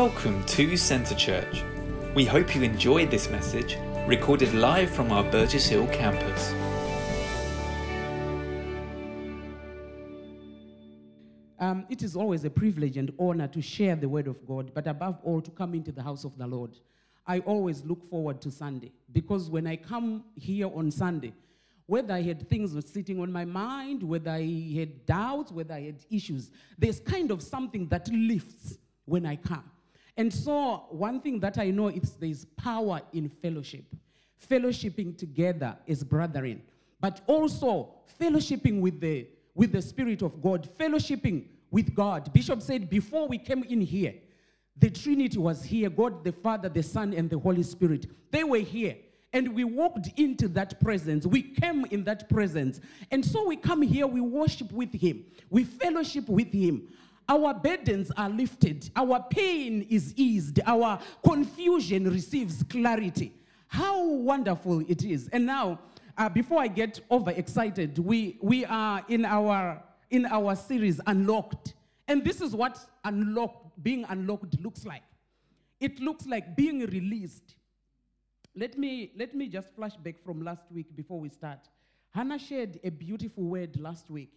Welcome to Center Church. We hope you enjoyed this message, recorded live from our Burgess Hill campus. It is always a privilege and honor to share the Word of God, but above all, to come into the house of the Lord. I always look forward to Sunday, because when I come here on Sunday, whether I had things sitting on my mind, whether I had doubts, whether I had issues, there's kind of something that lifts when I come. And so one thing that I know is there's power in fellowship, fellowshipping together as brethren, but also fellowshipping with the Spirit of God, fellowshipping with God. Bishop said before we came in here, the Trinity was here, God the Father, the Son, and the Holy Spirit. They were here, and we walked into that presence. We came in that presence. And so we come here, we worship with him. We fellowship with him. Our burdens are lifted. Our pain is eased. Our confusion receives clarity. How wonderful it is. And now, before I get overexcited, we are in our series, Unlocked. And this is what being unlocked looks like. It looks like being released. Let me just flash back from last week before we start. Hannah shared a beautiful word last week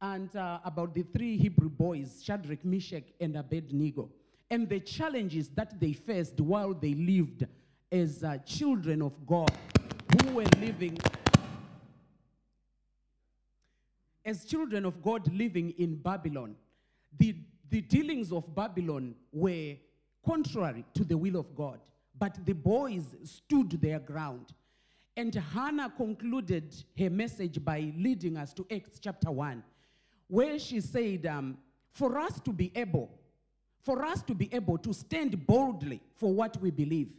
and about the three Hebrew boys, Shadrach, Meshach, and Abednego, and the challenges that they faced while they lived as children of God, who were living as children of God living in Babylon. The dealings of Babylon were contrary to the will of God, but the boys stood their ground. And Hannah concluded her message by leading us to Acts chapter 1, where she said, for us to be able to stand boldly for what we believe,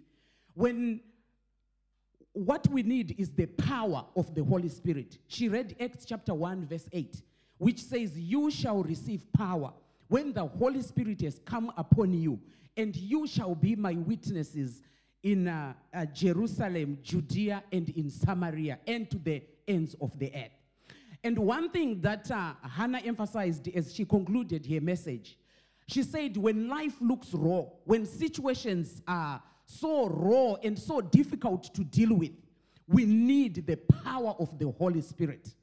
what we need is the power of the Holy Spirit. She read Acts chapter 1, verse 8, which says, "You shall receive power when the Holy Spirit has come upon you, and you shall be my witnesses in Jerusalem, Judea, and in Samaria, and to the ends of the earth." And one thing that Hannah emphasized as she concluded her message, she said, when life looks raw, when situations are so raw and so difficult to deal with, we need the power of the Holy Spirit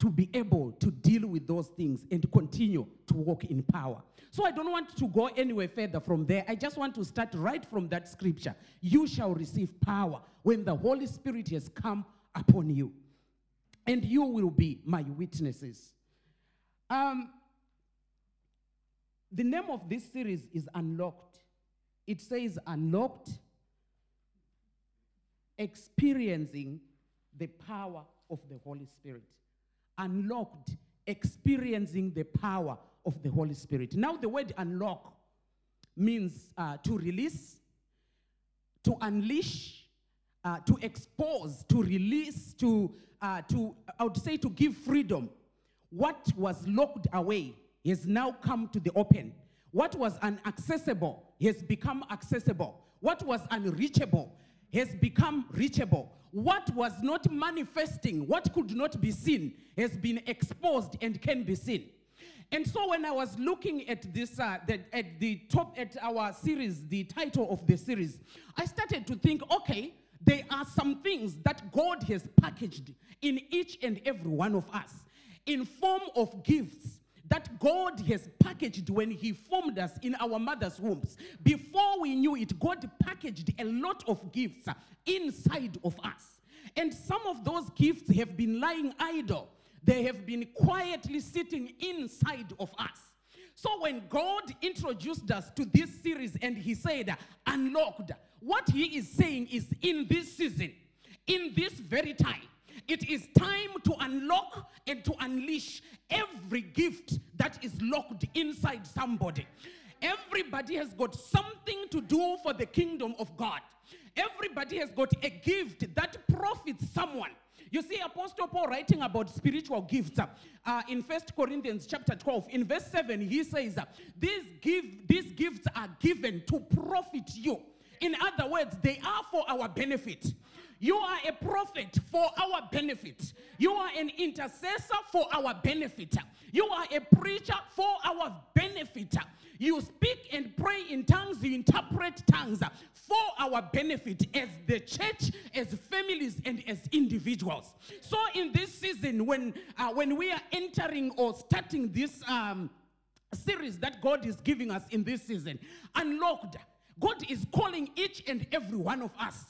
to be able to deal with those things and continue to walk in power. So I don't want to go anywhere further from there. I just want to start right from that scripture. You shall receive power when the Holy Spirit has come upon you, and you will be my witnesses. The name of this series is Unlocked. It says, Unlocked, experiencing the power of the Holy Spirit. Unlocked, experiencing the power of the Holy Spirit. Now, the word unlock means to release, to unleash, to expose, to release, I would say, to give freedom. What was locked away has now come to the open. What was inaccessible has become accessible. What was unreachable has become reachable. What was not manifesting, what could not be seen, has been exposed and can be seen. And so when I was looking at this, at our series, the title of the series, I started to think, okay, there are some things that God has packaged in each and every one of us in form of gifts that God has packaged when he formed us in our mother's wombs. Before we knew it, God packaged a lot of gifts inside of us. And some of those gifts have been lying idle. They have been quietly sitting inside of us. So when God introduced us to this series and he said, Unlocked, what he is saying is, in this season, in this very time, it is time to unlock and to unleash every gift that is locked inside somebody. Everybody has got something to do for the kingdom of God. Everybody has got a gift that profits someone. You see, Apostle Paul writing about spiritual gifts in First Corinthians chapter 12. In verse 7, he says, these gifts are given to profit you. In other words, they are for our benefit. You are a prophet for our benefit. You are an intercessor for our benefit. You are a preacher for our benefit. You speak and pray in tongues. You interpret tongues for our benefit as the church, as families, and as individuals. So in this season, when we are entering or starting this series that God is giving us in this season, Unlocked, God is calling each and every one of us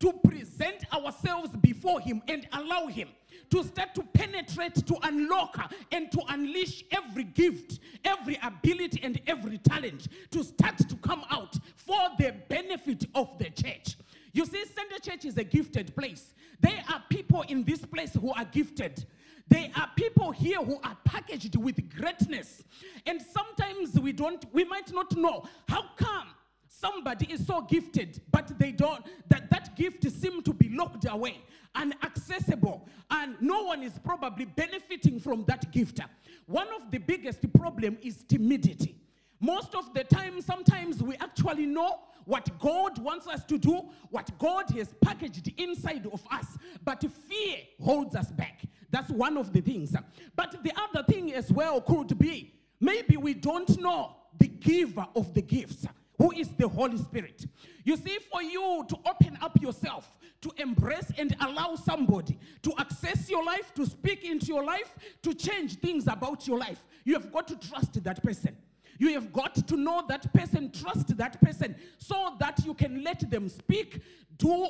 to present ourselves before Him and allow Him to start to penetrate, to unlock, and to unleash every gift, every ability, and every talent to start to come out for the benefit of the church. You see, Center Church is a gifted place. There are people in this place who are gifted. There are people here who are packaged with greatness. And sometimes we might not know how come somebody is so gifted, but they don't, that gift seems to be locked away, inaccessible, and no one is probably benefiting from that gift. One of the biggest problems is timidity. Most of the time, sometimes we actually know what God wants us to do, what God has packaged inside of us, but fear holds us back. That's one of the things. But the other thing as well could be, maybe we don't know the giver of the gifts, who is the Holy Spirit. You see, for you to open up yourself, to embrace and allow somebody to access your life, to speak into your life, to change things about your life, you have got to trust that person. You have got to know that person, trust that person, so that you can let them speak, do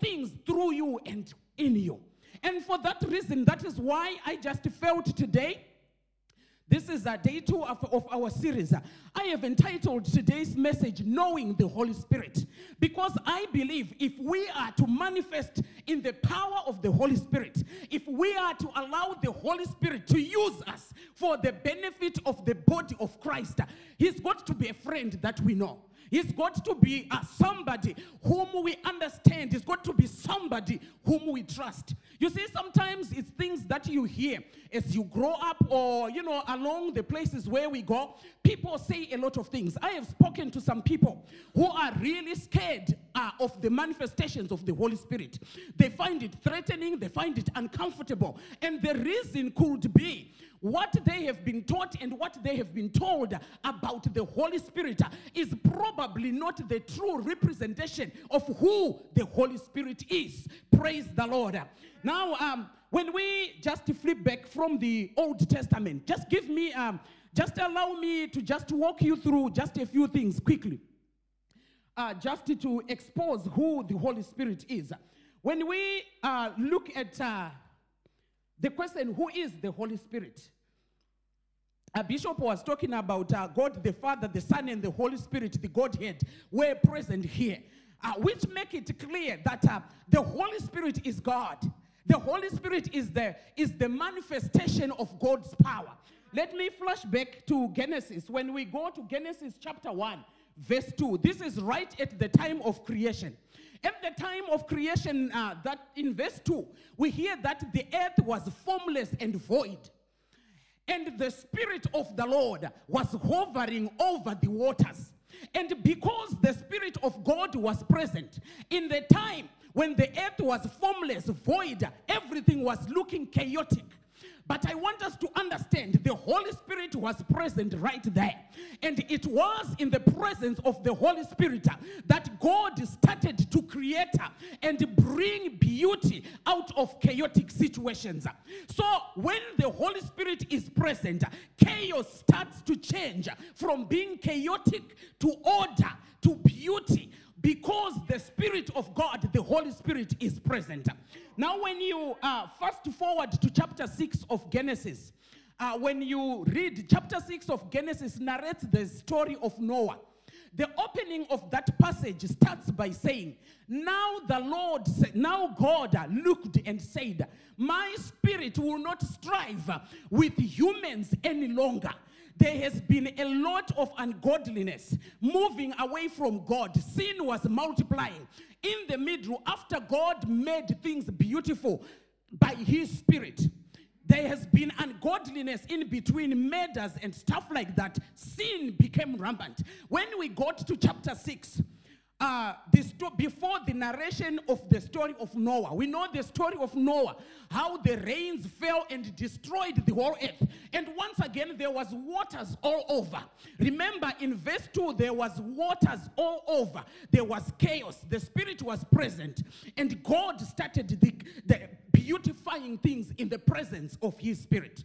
things through you and in you. And for that reason, that is why I just felt today, this is day 2 of our series. I have entitled today's message, Knowing the Holy Spirit, because I believe if we are to manifest in the power of the Holy Spirit, if we are to allow the Holy Spirit to use us for the benefit of the body of Christ, He's got to be a friend that we know. He's got to be somebody whom we understand. He's got to be somebody whom we trust. You see, sometimes it's things that you hear as you grow up or, along the places where we go. People say a lot of things. I have spoken to some people who are really scared of the manifestations of the Holy Spirit. They find it threatening. They find it uncomfortable. And the reason could be what they have been taught and what they have been told about the Holy Spirit is probably not the true representation of who the Holy Spirit is. Praise the Lord. Now, when we just flip back from the Old Testament, allow me to walk you through just a few things quickly, just to expose who the Holy Spirit is. When we look at the question, who is the Holy Spirit? A bishop was talking about God the Father, the Son, and the Holy Spirit, the Godhead, were present here, which make it clear that the Holy Spirit is God. The Holy Spirit is the manifestation of God's power. Let me flash back to Genesis. When we go to Genesis chapter 1, verse 2, this is right at the time of creation. At the time of creation, that in verse 2, we hear that the earth was formless and void, and the Spirit of the Lord was hovering over the waters. And because the Spirit of God was present, in the time when the earth was formless, void, everything was looking chaotic. But I want us to understand the Holy Spirit was present right there. And it was in the presence of the Holy Spirit that God started to create and bring beauty out of chaotic situations. So when the Holy Spirit is present, chaos starts to change from being chaotic to order to beauty, because the Spirit of God, the Holy Spirit, is present. Now, when you fast forward to chapter 6 of Genesis, when you read chapter 6 of Genesis, narrates the story of Noah. The opening of that passage starts by saying, Now God looked and said, my Spirit will not strive with humans any longer. There has been a lot of ungodliness, moving away from God. Sin was multiplying. In the middle, after God made things beautiful by His Spirit, there has been ungodliness in between, murders and stuff like that. Sin became rampant. When we got to chapter 6, before the narration of the story of Noah. We know the story of Noah, how the rains fell and destroyed the whole earth. And once again, there was waters all over. Remember, in verse 2, there was waters all over. There was chaos. The Spirit was present. And God started the beautifying things in the presence of his Spirit.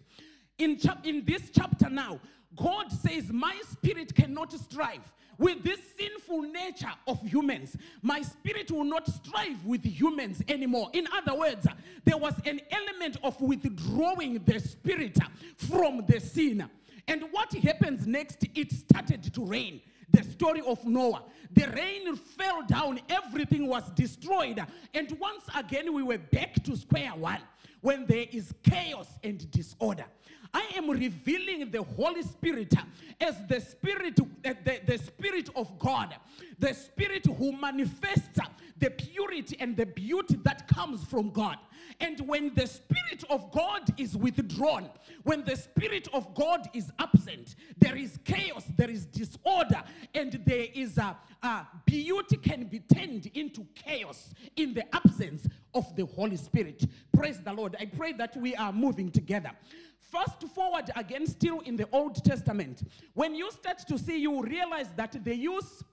In this chapter now, God says, my Spirit cannot strive with this sinful nature of humans. My Spirit will not strive with humans anymore. In other words, there was an element of withdrawing the Spirit from the sin. And what happens next? It started to rain. The story of Noah. The rain fell down. Everything was destroyed. And once again, we were back to square one. When there is chaos and disorder. I am revealing the Holy Spirit as the Spirit, the Spirit of God, the Spirit who manifests the purity and the beauty that comes from God. And when the Spirit of God is withdrawn, when the Spirit of God is absent, there is chaos, there is disorder, and there is a beauty can be turned into chaos in the absence of the Holy Spirit. Praise the Lord. I pray that we are moving together. Fast forward again, still in the Old Testament. When you start to see, you realize that the use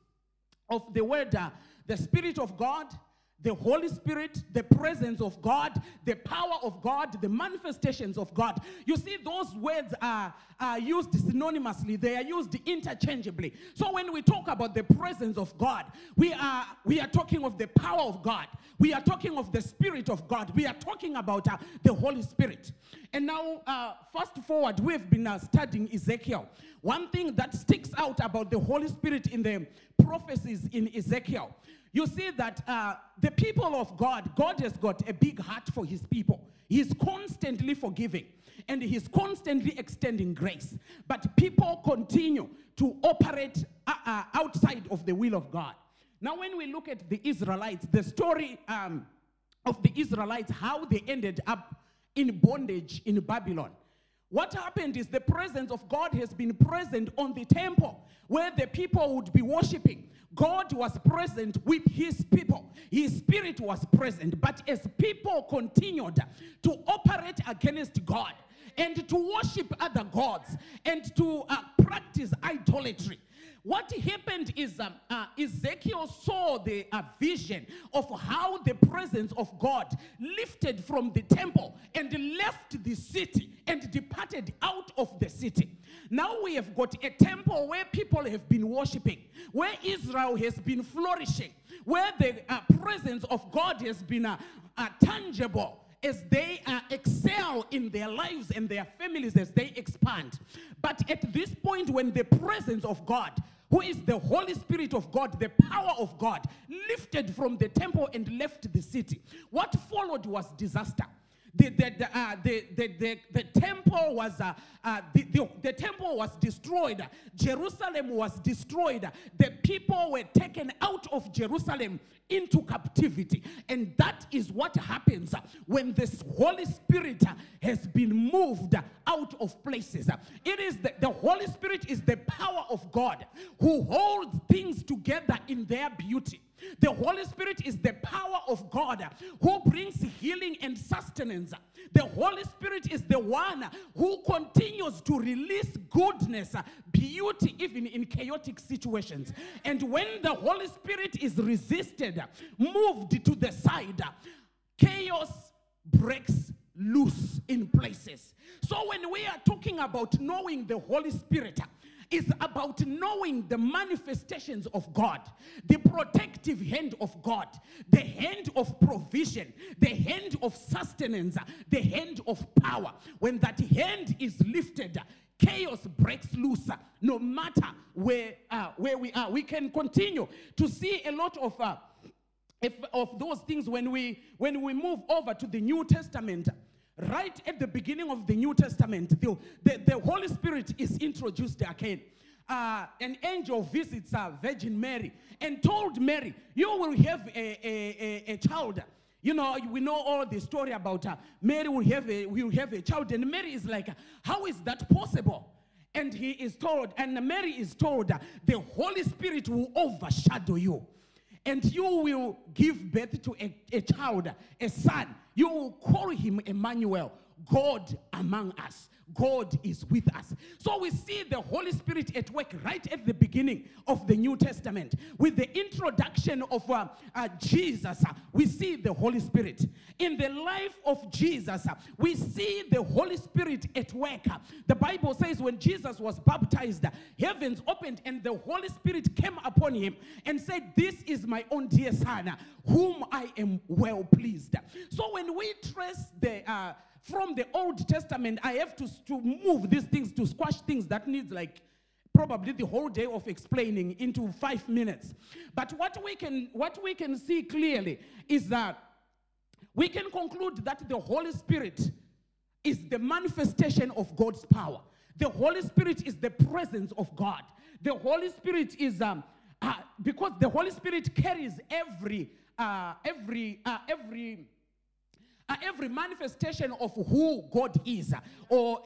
of the word, the Spirit of God, the Holy Spirit, the presence of God, the power of God, the manifestations of God. You see, those words are used synonymously. They are used interchangeably. So when we talk about the presence of God, we are talking of the power of God. We are talking of the Spirit of God. We are talking about the Holy Spirit. And now, fast forward, we've been studying Ezekiel. One thing that sticks out about the Holy Spirit in the prophecies in Ezekiel, you see that the people of God, God has got a big heart for his people. He's constantly forgiving and he's constantly extending grace. But people continue to operate outside of the will of God. Now, when we look at the Israelites, the story of the Israelites, how they ended up in bondage in Babylon. What happened is the presence of God has been present on the temple where the people would be worshiping. God was present with his people. His Spirit was present. But as people continued to operate against God and to worship other gods and to practice idolatry, what happened is Ezekiel saw the vision of how the presence of God lifted from the temple and left the city and departed out of the city. Now we have got a temple where people have been worshiping, where Israel has been flourishing, where the presence of God has been tangible as they excel in their lives and their families as they expand. But at this point, when the presence of God, who is the Holy Spirit of God, the power of God, lifted from the temple and left the city, what followed was disaster. The temple was destroyed. Jerusalem was destroyed. The people were taken out of Jerusalem into captivity. And that is what happens when this Holy Spirit has been moved out of places. It is the Holy Spirit is the power of God who holds things together in their beauty. The Holy Spirit is the power of God who brings healing and sustenance. The Holy Spirit is the one who continues to release goodness, beauty, even in chaotic situations. And when the Holy Spirit is resisted, moved to the side, chaos breaks loose in places. So when we are talking about knowing the Holy Spirit, it's about knowing the manifestations of God, the protective hand of God, the hand of provision, the hand of sustenance, the hand of power. When that hand is lifted, chaos breaks loose, no matter where we are. We can continue to see a lot of those things when we move over to the New Testament. Right at the beginning of the New Testament, the Holy Spirit is introduced again. An angel visits Virgin Mary and told Mary, you will have a child. You know, we know all the story about Mary will have a child. And Mary is like, how is that possible? And Mary is told, the Holy Spirit will overshadow you. and you will give birth to a child, a son. You will call him Emmanuel, God among us. God is with us. So we see the Holy Spirit at work right at the beginning of the New Testament. With the introduction of Jesus, we see the Holy Spirit. In the life of Jesus, we see the Holy Spirit at work. The Bible says when Jesus was baptized, heavens opened and the Holy Spirit came upon him and said, "This is my own dear son, whom I am well pleased." So when we trace the from the Old Testament, I have to move these things, to squash things that needs like probably the whole day of explaining into 5 minutes. But what we can see clearly is that we can conclude that the Holy Spirit is the manifestation of God's power. The Holy Spirit is the presence of God. The Holy Spirit is because the Holy Spirit carries every manifestation of who God is, or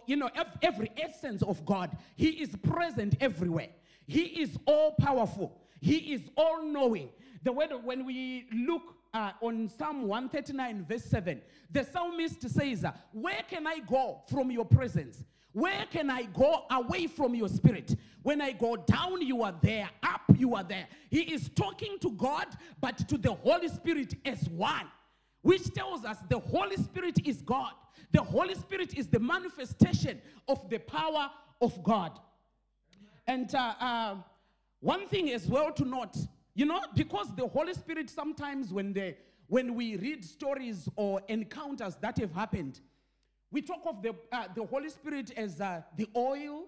every essence of God. He is present everywhere. He is all powerful. He is all knowing. The way that when we look on Psalm 139 verse 7, the psalmist says, "Where can I go from your presence? Where can I go away from your spirit? When I go down, you are there. Up, you are there." He is talking to God, but to the Holy Spirit as one, which tells us the Holy Spirit is God. The Holy Spirit is the manifestation of the power of God. And one thing as well to note, because the Holy Spirit sometimes when we read stories or encounters that have happened, we talk of the Holy Spirit as the oil,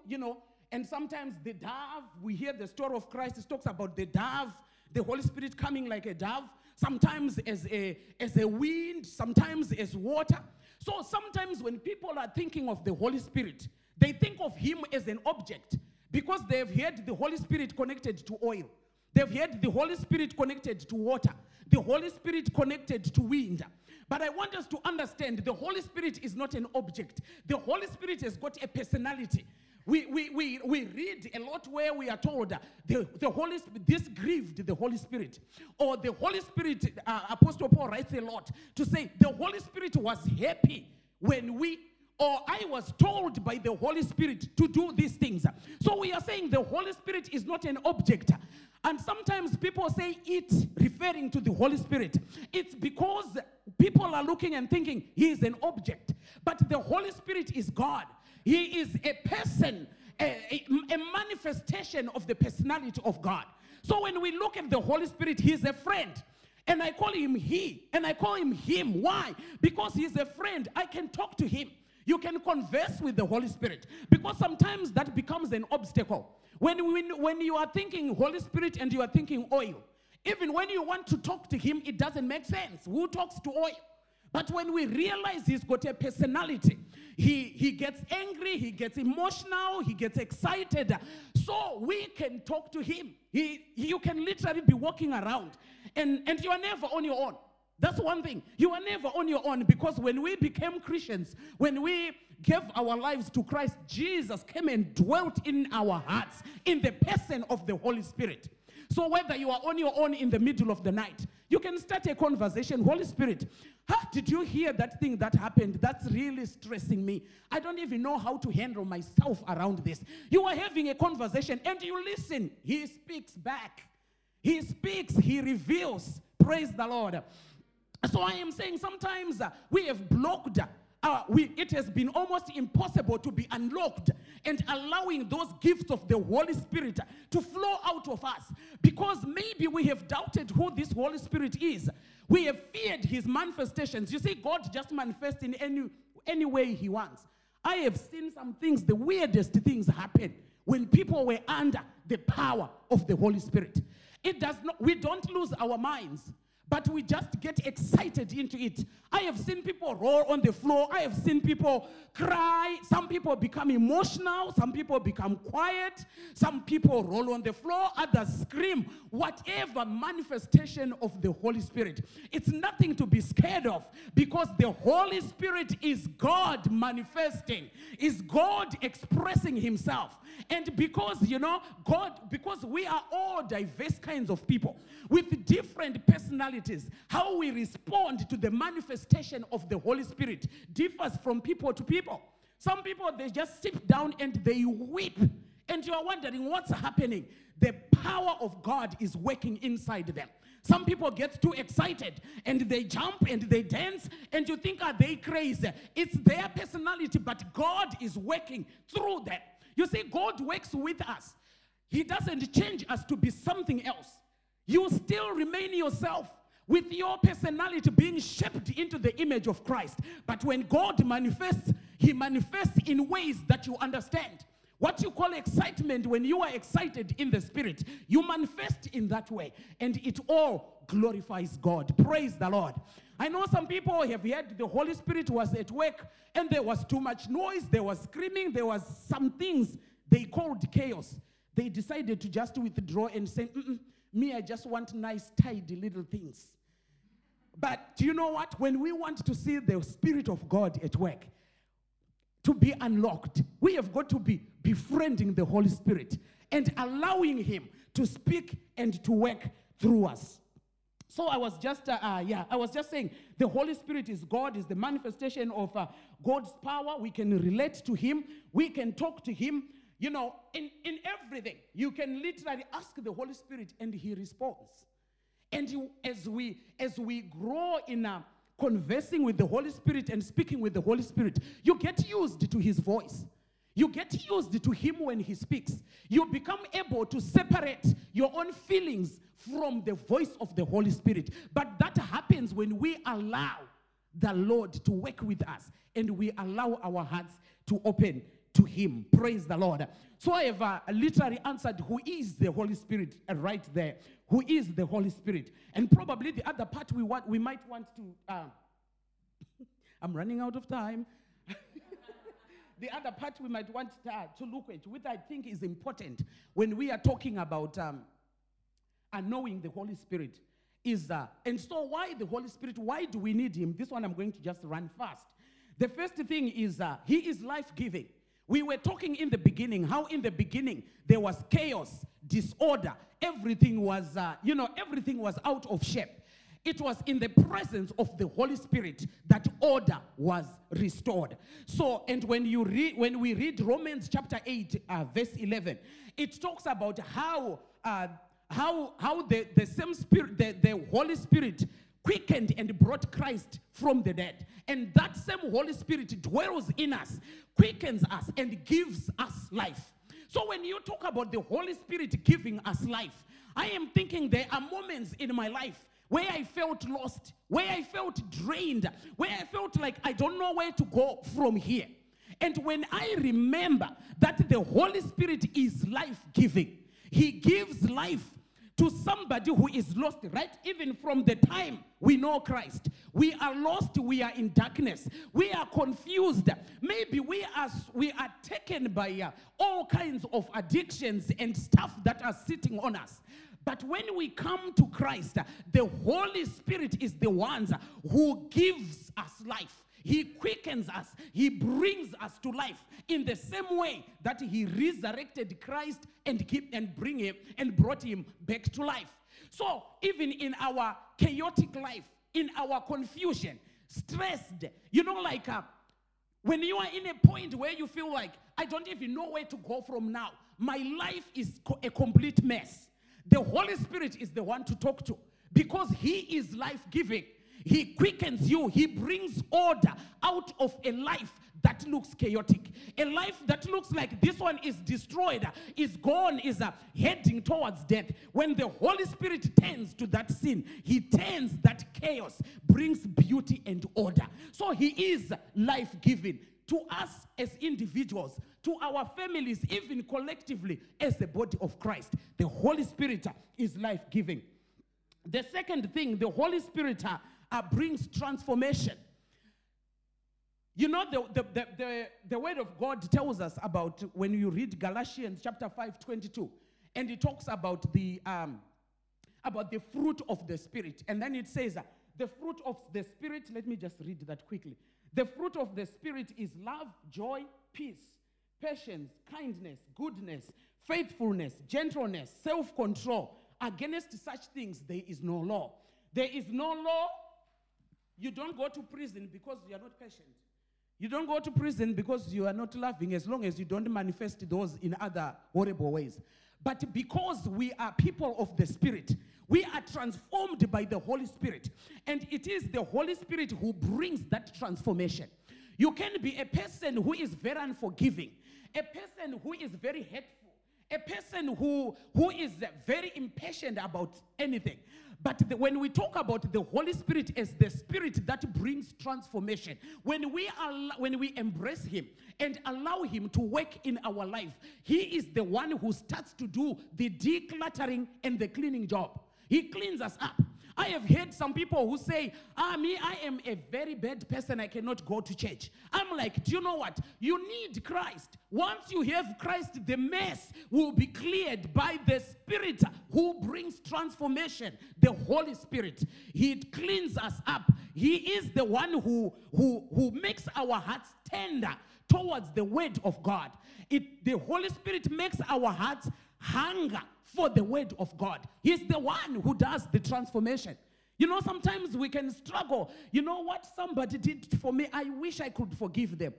and sometimes the dove. We hear the story of Christ. It talks about the dove, the Holy Spirit coming like a dove. Sometimes as a wind, sometimes as water. So sometimes when people are thinking of the Holy Spirit, they think of him as an object because they've heard the Holy Spirit connected to oil. They've heard the Holy Spirit connected to water. The Holy Spirit connected to wind. But I want us to understand the Holy Spirit is not an object. The Holy Spirit has got a personality. We read a lot where we are told this grieved the Holy Spirit, or the Holy Spirit. Apostle Paul writes a lot to say the Holy Spirit was happy when I was told by the Holy Spirit to do these things. So we are saying the Holy Spirit is not an object. And sometimes people say it, referring to the Holy Spirit. It's because people are looking and thinking he is an object. But the Holy Spirit is God. He is a person, a manifestation of the personality of God. So when we look at the Holy Spirit, he is a friend. And I call him he, and I call him him. Why? Because he's a friend. I can talk to him. You can converse with the Holy Spirit, because sometimes that becomes an obstacle. When you are thinking Holy Spirit and you are thinking oil, even when you want to talk to him, it doesn't make sense. Who talks to oil? But when we realize he's got a personality, he gets angry, he gets emotional, he gets excited. So we can talk to him. You can literally be walking around and you are never on your own. That's one thing. You are never on your own, because when we became Christians, when we gave our lives to Christ, Jesus came and dwelt in our hearts in the person of the Holy Spirit. So whether you are on your own in the middle of the night, you can start a conversation. "Holy Spirit, did you hear that thing that happened? That's really stressing me. I don't even know how to handle myself around this." You are having a conversation and you listen. He speaks back. He speaks. He reveals. Praise the Lord. So I am saying sometimes we have blocked. It has been almost impossible to be unlocked and allowing those gifts of the Holy Spirit to flow out of us, because maybe we have doubted who this Holy Spirit is. We have feared his manifestations. You see, God just manifests in any way he wants. I have seen some things, the weirdest things happen when people were under the power of the Holy Spirit. We don't lose our minds, but we just get excited into it. I have seen people roll on the floor. I have seen people cry. Some people become emotional. Some people become quiet. Some people roll on the floor. Others scream. Whatever manifestation of the Holy Spirit. It's nothing to be scared of, because the Holy Spirit is God manifesting, is God expressing himself. And because, you know, God, because we are all diverse kinds of people with different personalities, how we respond to the manifestation of the Holy Spirit differs from people to people. Some people, they just sit down and they weep, and you are wondering what's happening. The power of God is working inside them. Some people get too excited, and they jump, and they dance, and you think, are they crazy? It's their personality, but God is working through them. You see, God works with us. He doesn't change us to be something else. You still remain yourself, with your personality being shaped into the image of Christ. But when God manifests, he manifests in ways that you understand. What you call excitement, when you are excited in the Spirit, you manifest in that way. And it all glorifies God. Praise the Lord. I know some people have heard the Holy Spirit was at work, and there was too much noise, there was screaming, there was some things they called chaos. They decided to just withdraw and say, me, I just want nice, tidy little things. But do you know what? When we want to see the Spirit of God at work, to be unlocked, we have got to be befriending the Holy Spirit and allowing him to speak and to work through us. So I was just, saying the Holy Spirit is God, is the manifestation of God's power. We can relate to him. We can talk to him. You know, in everything, you can literally ask the Holy Spirit and he responds. And you, as we grow in conversing with the Holy Spirit and speaking with the Holy Spirit, you get used to his voice. You get used to him when he speaks. You become able to separate your own feelings from the voice of the Holy Spirit. But that happens when we allow the Lord to work with us and we allow our hearts to open to him. Praise the Lord. So I have literally answered who is the Holy Spirit right there. Who is the Holy Spirit? And probably the other part we might want to... I'm running out of time. The other part we might want to look at, which I think is important when we are talking about knowing the Holy Spirit, is... and so why the Holy Spirit? Why do we need him? This one I'm going to just run fast. The first thing is he is life-giving. We were talking in the beginning how in the beginning there was chaos, disorder. Everything was, everything was out of shape. It was in the presence of the Holy Spirit that order was restored. So, and when we read Romans chapter 8, verse 11, it talks about how the same Spirit, the Holy Spirit, quickened and brought Christ from the dead. And that same Holy Spirit dwells in us, quickens us, and gives us life. So when you talk about the Holy Spirit giving us life, I am thinking there are moments in my life where I felt lost, where I felt drained, where I felt like I don't know where to go from here. And when I remember that the Holy Spirit is life-giving, he gives life to somebody who is lost, right? Even from the time we know Christ, we are lost, we are in darkness, we are confused. Maybe we are taken by all kinds of addictions and stuff that are sitting on us. But when we come to Christ, the Holy Spirit is the one who gives us life. He quickens us. He brings us to life in the same way that he resurrected Christ and brought him back to life. So even in our chaotic life, in our confusion, stressed, when you are in a point where you feel like, I don't even know where to go from now. My life is a complete mess. The Holy Spirit is the one to talk to because he is life-giving. He quickens you. He brings order out of a life that looks chaotic. A life that looks like this one is destroyed, is gone, is heading towards death. When the Holy Spirit turns to that sin, he turns that chaos, brings beauty and order. So he is life-giving to us as individuals, to our families, even collectively as the body of Christ. The Holy Spirit is life-giving. The second thing, the Holy Spirit brings transformation. You know, the Word of God tells us about, when you read Galatians chapter 5:22, and it talks about the fruit of the Spirit. And then it says, the fruit of the Spirit, let me just read that quickly. The fruit of the Spirit is love, joy, peace, patience, kindness, goodness, faithfulness, gentleness, self-control. Against such things, there is no law. There is no law. You don't go to prison because you are not patient. You don't go to prison because you are not loving, as long as you don't manifest those in other horrible ways. But because we are people of the Spirit, we are transformed by the Holy Spirit. And it is the Holy Spirit who brings that transformation. You can be a person who is very unforgiving, a person who is very hateful, a person who is very impatient about anything. But when we talk about the Holy Spirit as the Spirit that brings transformation, when we embrace Him and allow Him to work in our life, He is the one who starts to do the decluttering and the cleaning job. He cleans us up. I have heard some people who say, I am a very bad person. I cannot go to church. I'm like, do you know what? You need Christ. Once you have Christ, the mess will be cleared by the Spirit who brings transformation, the Holy Spirit. He cleans us up. He is the one who makes our hearts tender towards the Word of God. The Holy Spirit makes our hearts hunger for the Word of God. He's the one who does the transformation. You know, sometimes we can struggle. You know what somebody did for me? I wish I could forgive them.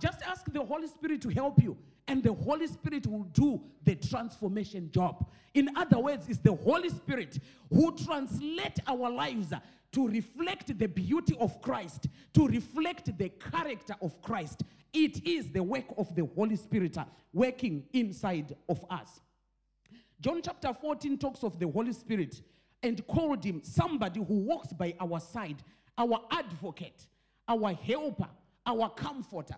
Just ask the Holy Spirit to help you, and the Holy Spirit will do the transformation job. In other words, it's the Holy Spirit who translates our lives to reflect the beauty of Christ, to reflect the character of Christ. It is the work of the Holy Spirit working inside of us. John chapter 14 talks of the Holy Spirit and called Him somebody who walks by our side, our advocate, our helper, our comforter.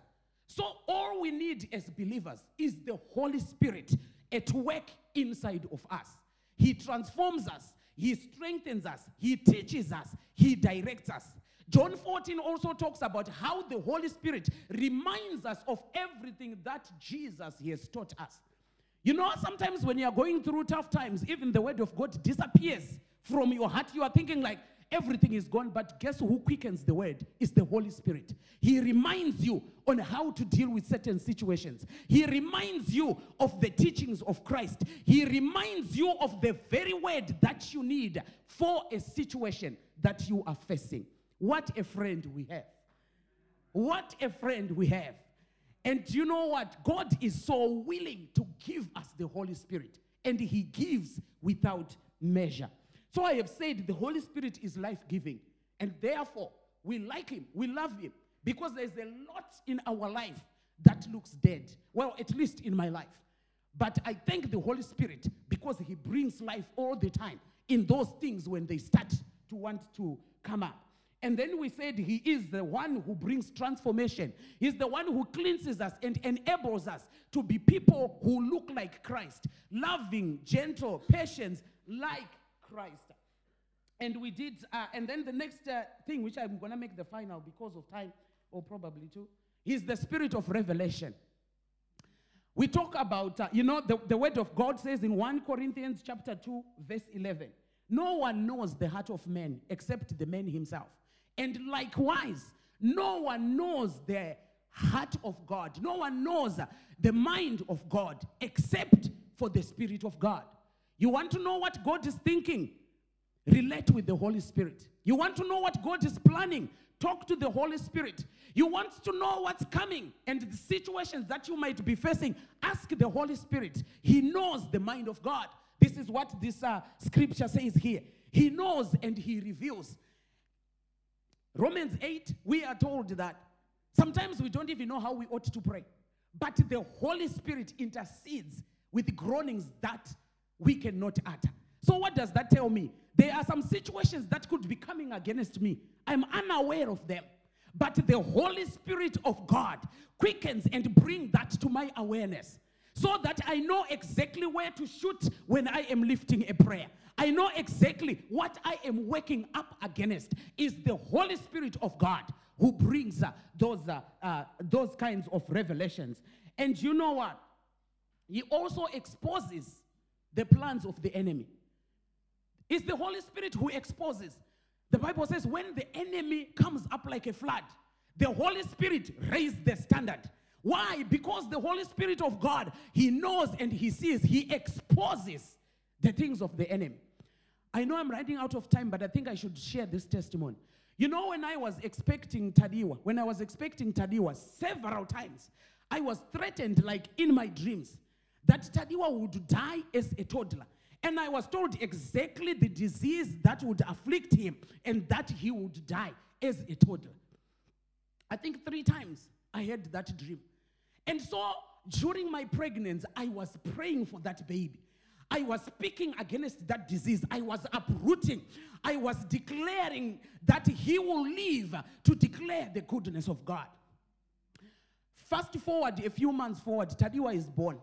So all we need as believers is the Holy Spirit at work inside of us. He transforms us. He strengthens us. He teaches us. He directs us. John 14 also talks about how the Holy Spirit reminds us of everything that Jesus has taught us. You know, sometimes when you are going through tough times, even the Word of God disappears from your heart. You are thinking like everything is gone, but guess who quickens the Word? It's the Holy Spirit. He reminds you on how to deal with certain situations. He reminds you of the teachings of Christ. He reminds you of the very Word that you need for a situation that you are facing. What a friend we have. What a friend we have. And you know what? God is so willing to give us the Holy Spirit, and He gives without measure. So I have said the Holy Spirit is life-giving, and therefore we like Him, we love Him, because there's a lot in our life that looks dead. Well, at least in my life. But I thank the Holy Spirit because He brings life all the time in those things when they start to want to come up. And then we said He is the one who brings transformation. He's the one who cleanses us and enables us to be people who look like Christ. Loving, gentle, patient, like Christ. And we did, and then the next thing, which I'm going to make the final because of time, or probably too, is the spirit of revelation. We talk about, the Word of God says in 1 Corinthians chapter 2, verse 11, no one knows the heart of man except the man himself. And likewise, no one knows the heart of God. No one knows the mind of God except for the Spirit of God. You want to know what God is thinking? Relate with the Holy Spirit. You want to know what God is planning? Talk to the Holy Spirit. You want to know what's coming and the situations that you might be facing? Ask the Holy Spirit. He knows the mind of God. This is what this scripture says here. He knows and He reveals. Romans 8, we are told that sometimes we don't even know how we ought to pray. But the Holy Spirit intercedes with groanings that we cannot utter. So what does that tell me? There are some situations that could be coming against me. I'm unaware of them. But the Holy Spirit of God quickens and brings that to my awareness. so that I know exactly where to shoot when I am lifting a prayer. I know exactly what I am waking up against is the Holy Spirit of God who brings those kinds of revelations. And you know what? He also exposes the plans of the enemy. It's the Holy Spirit who exposes. The Bible says when the enemy comes up like a flood, the Holy Spirit raised the standard. Why? Because the Holy Spirit of God, he knows and he sees, he exposes the things of the enemy. I know I'm running out of time, but I think I should share this testimony. You know, when I was expecting Tadiwa, several times, I was threatened, like in my dreams, that Tadiwa would die as a toddler. And I was told exactly the disease that would afflict him and that he would die as a toddler. I think 3 times I had that dream. And so during my pregnancy, I was praying for that baby. I was speaking against that disease. I was uprooting. I was declaring that he will live to declare the goodness of God. Fast forward a few months forward, Tadiwa is born.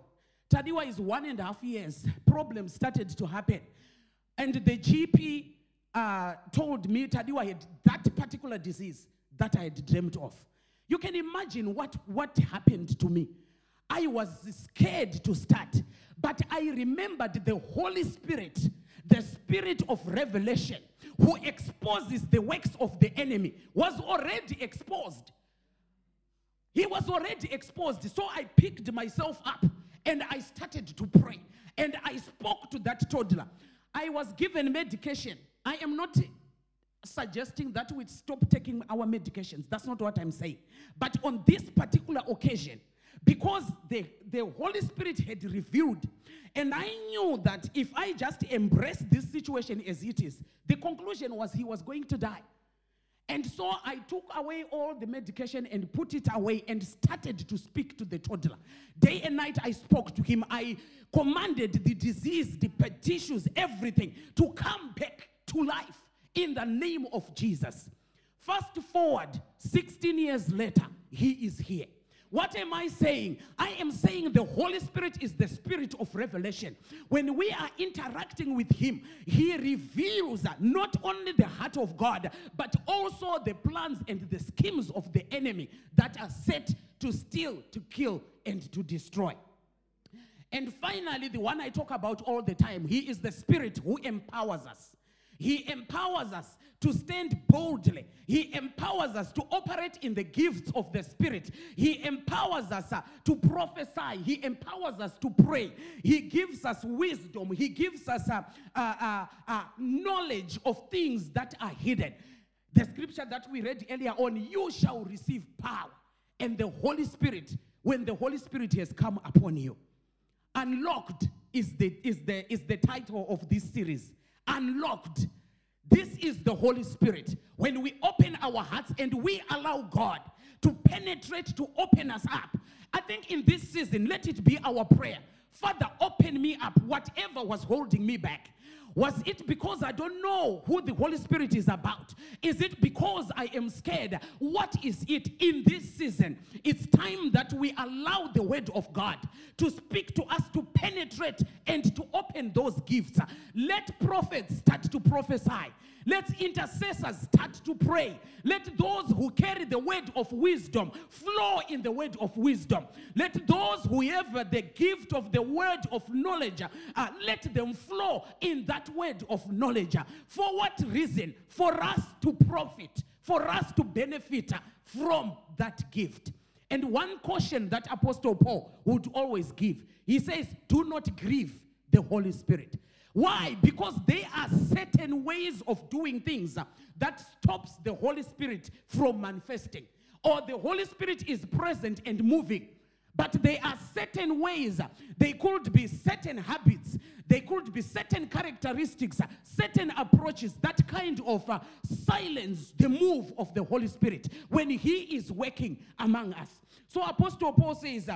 Tadiwa is 1.5 years. Problems started to happen. And the GP told me Tadiwa had that particular disease that I had dreamt of. You can imagine what happened to me. I was scared to start, but I remembered the Holy Spirit, the spirit of revelation, who exposes the works of the enemy, was already exposed. He was already exposed. So I picked myself up and I started to pray. And I spoke to that toddler. I was given medication. I am not suggesting that we stop taking our medications. That's not what I'm saying. But on this particular occasion, because the Holy Spirit had revealed, and I knew that if I just embraced this situation as it is, the conclusion was he was going to die. And so I took away all the medication and put it away and started to speak to the toddler. Day and night I spoke to him. I commanded the disease, the petitions, everything to come back to life in the name of Jesus. Fast forward, 16 years later, he is here. What am I saying? I am saying the Holy Spirit is the spirit of revelation. When we are interacting with him, he reveals not only the heart of God, but also the plans and the schemes of the enemy that are set to steal, to kill, and to destroy. And finally, the one I talk about all the time, he is the spirit who empowers us. He empowers us to stand boldly. He empowers us to operate in the gifts of the Spirit. He empowers us to prophesy. He empowers us to pray. He gives us wisdom. He gives us knowledge of things that are hidden. The scripture that we read earlier on, you shall receive power and the Holy Spirit, when the Holy Spirit has come upon you. Unlocked is the title of this series. Unlocked. This is the Holy Spirit. When we open our hearts and we allow God to penetrate, to open us up. I think in this season, let it be our prayer. Father, open me up, whatever was holding me back. Was it because I don't know who the Holy Spirit is about? Is it because I am scared? What is it in this season? It's time that we allow the word of God to speak to us, to penetrate and to open those gifts. Let prophets start to prophesy. Let intercessors start to pray. Let those who carry the word of wisdom flow in the word of wisdom. Let those who have the gift of the word of knowledge, let them flow in that word of knowledge. For what reason? For us to profit, for us to benefit from that gift. And one caution that Apostle Paul would always give, he says, do not grieve the Holy Spirit. Why? Because there are certain ways of doing things that stops the Holy Spirit from manifesting. Or the Holy Spirit is present and moving. But there are certain ways. They could be certain habits. They could be certain characteristics, certain approaches, that kind of silence the move of the Holy Spirit when he is working among us. So Apostle Paul says,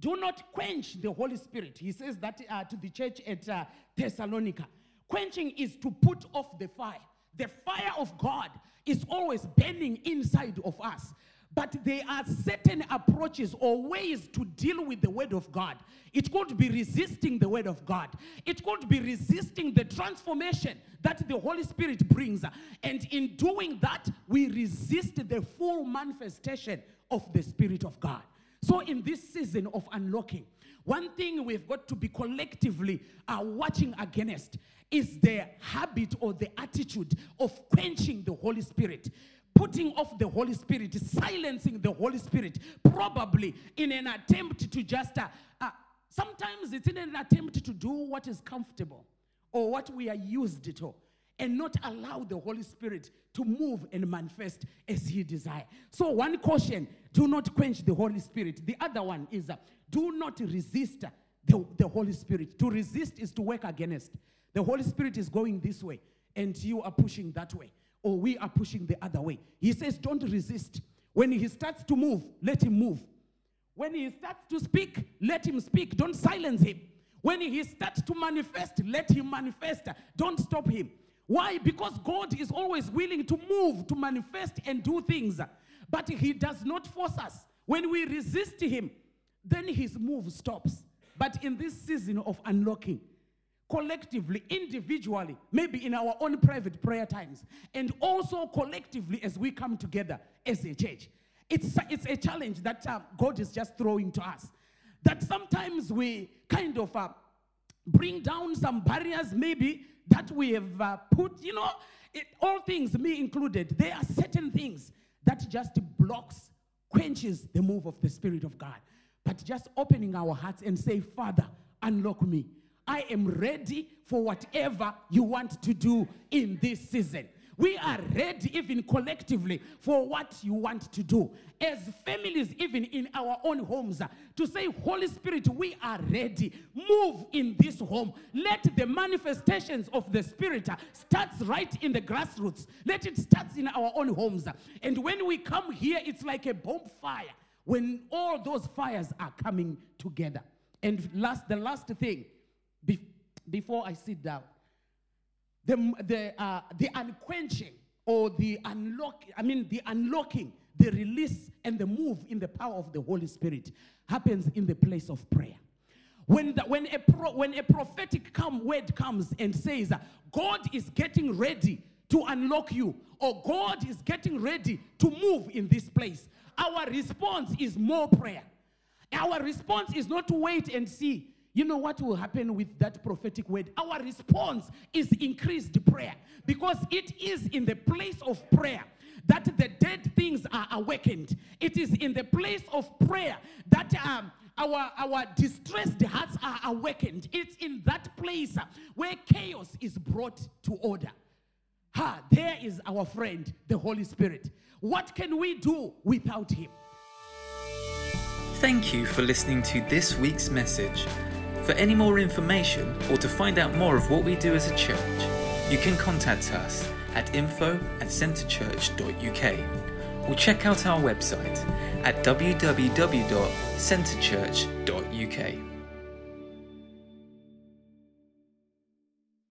do not quench the Holy Spirit. He says that to the church at Thessalonica. Quenching is to put off the fire. The fire of God is always burning inside of us. But there are certain approaches or ways to deal with the Word of God. It could be resisting the Word of God. It could be resisting the transformation that the Holy Spirit brings. And in doing that, we resist the full manifestation of the Spirit of God. So in this season of unlocking, one thing we've got to be collectively watching against is the habit or the attitude of quenching the Holy Spirit. Putting off the Holy Spirit, silencing the Holy Spirit, probably in an attempt to just, sometimes it's in an attempt to do what is comfortable or what we are used to and not allow the Holy Spirit to move and manifest as He desires. So one caution, do not quench the Holy Spirit. The other one is do not resist the Holy Spirit. To resist is to work against. The Holy Spirit is going this way and you are pushing that way. Or we are pushing the other way. He says, don't resist. When He starts to move, let Him move. When He starts to speak, let Him speak. Don't silence Him. When He starts to manifest, let Him manifest. Don't stop Him. Why? Because God is always willing to move, to manifest and do things. But He does not force us. When we resist Him, then His move stops. But in this season of unlocking, collectively, individually, maybe in our own private prayer times, and also collectively as we come together as a church. It's a challenge that God is just throwing to us. That sometimes we kind of bring down some barriers maybe that we have put, all things, me included, there are certain things that just blocks, quenches the move of the Spirit of God. But just opening our hearts and say, Father, unlock me. I am ready for whatever you want to do in this season. We are ready even collectively for what you want to do. As families, even in our own homes, to say, Holy Spirit, we are ready. Move in this home. Let the manifestations of the Spirit start right in the grassroots. Let it start in our own homes. And when we come here, it's like a bonfire when all those fires are coming together. And the last thing, before I sit down, the unquenching or the unlocking, the release and the move in the power of the Holy Spirit happens in the place of prayer. When a prophetic word comes and says, God is getting ready to unlock you, or God is getting ready to move in this place, our response is more prayer. Our response is not to wait and see. You know what will happen with that prophetic word? Our response is increased prayer, because it is in the place of prayer that the dead things are awakened. It is in the place of prayer that our distressed hearts are awakened. It's in that place where chaos is brought to order. There is our friend, the Holy Spirit. What can we do without Him? Thank you for listening to this week's message. For any more information or to find out more of what we do as a church, you can contact us at info@centrechurch.uk or check out our website at www.centrechurch.uk.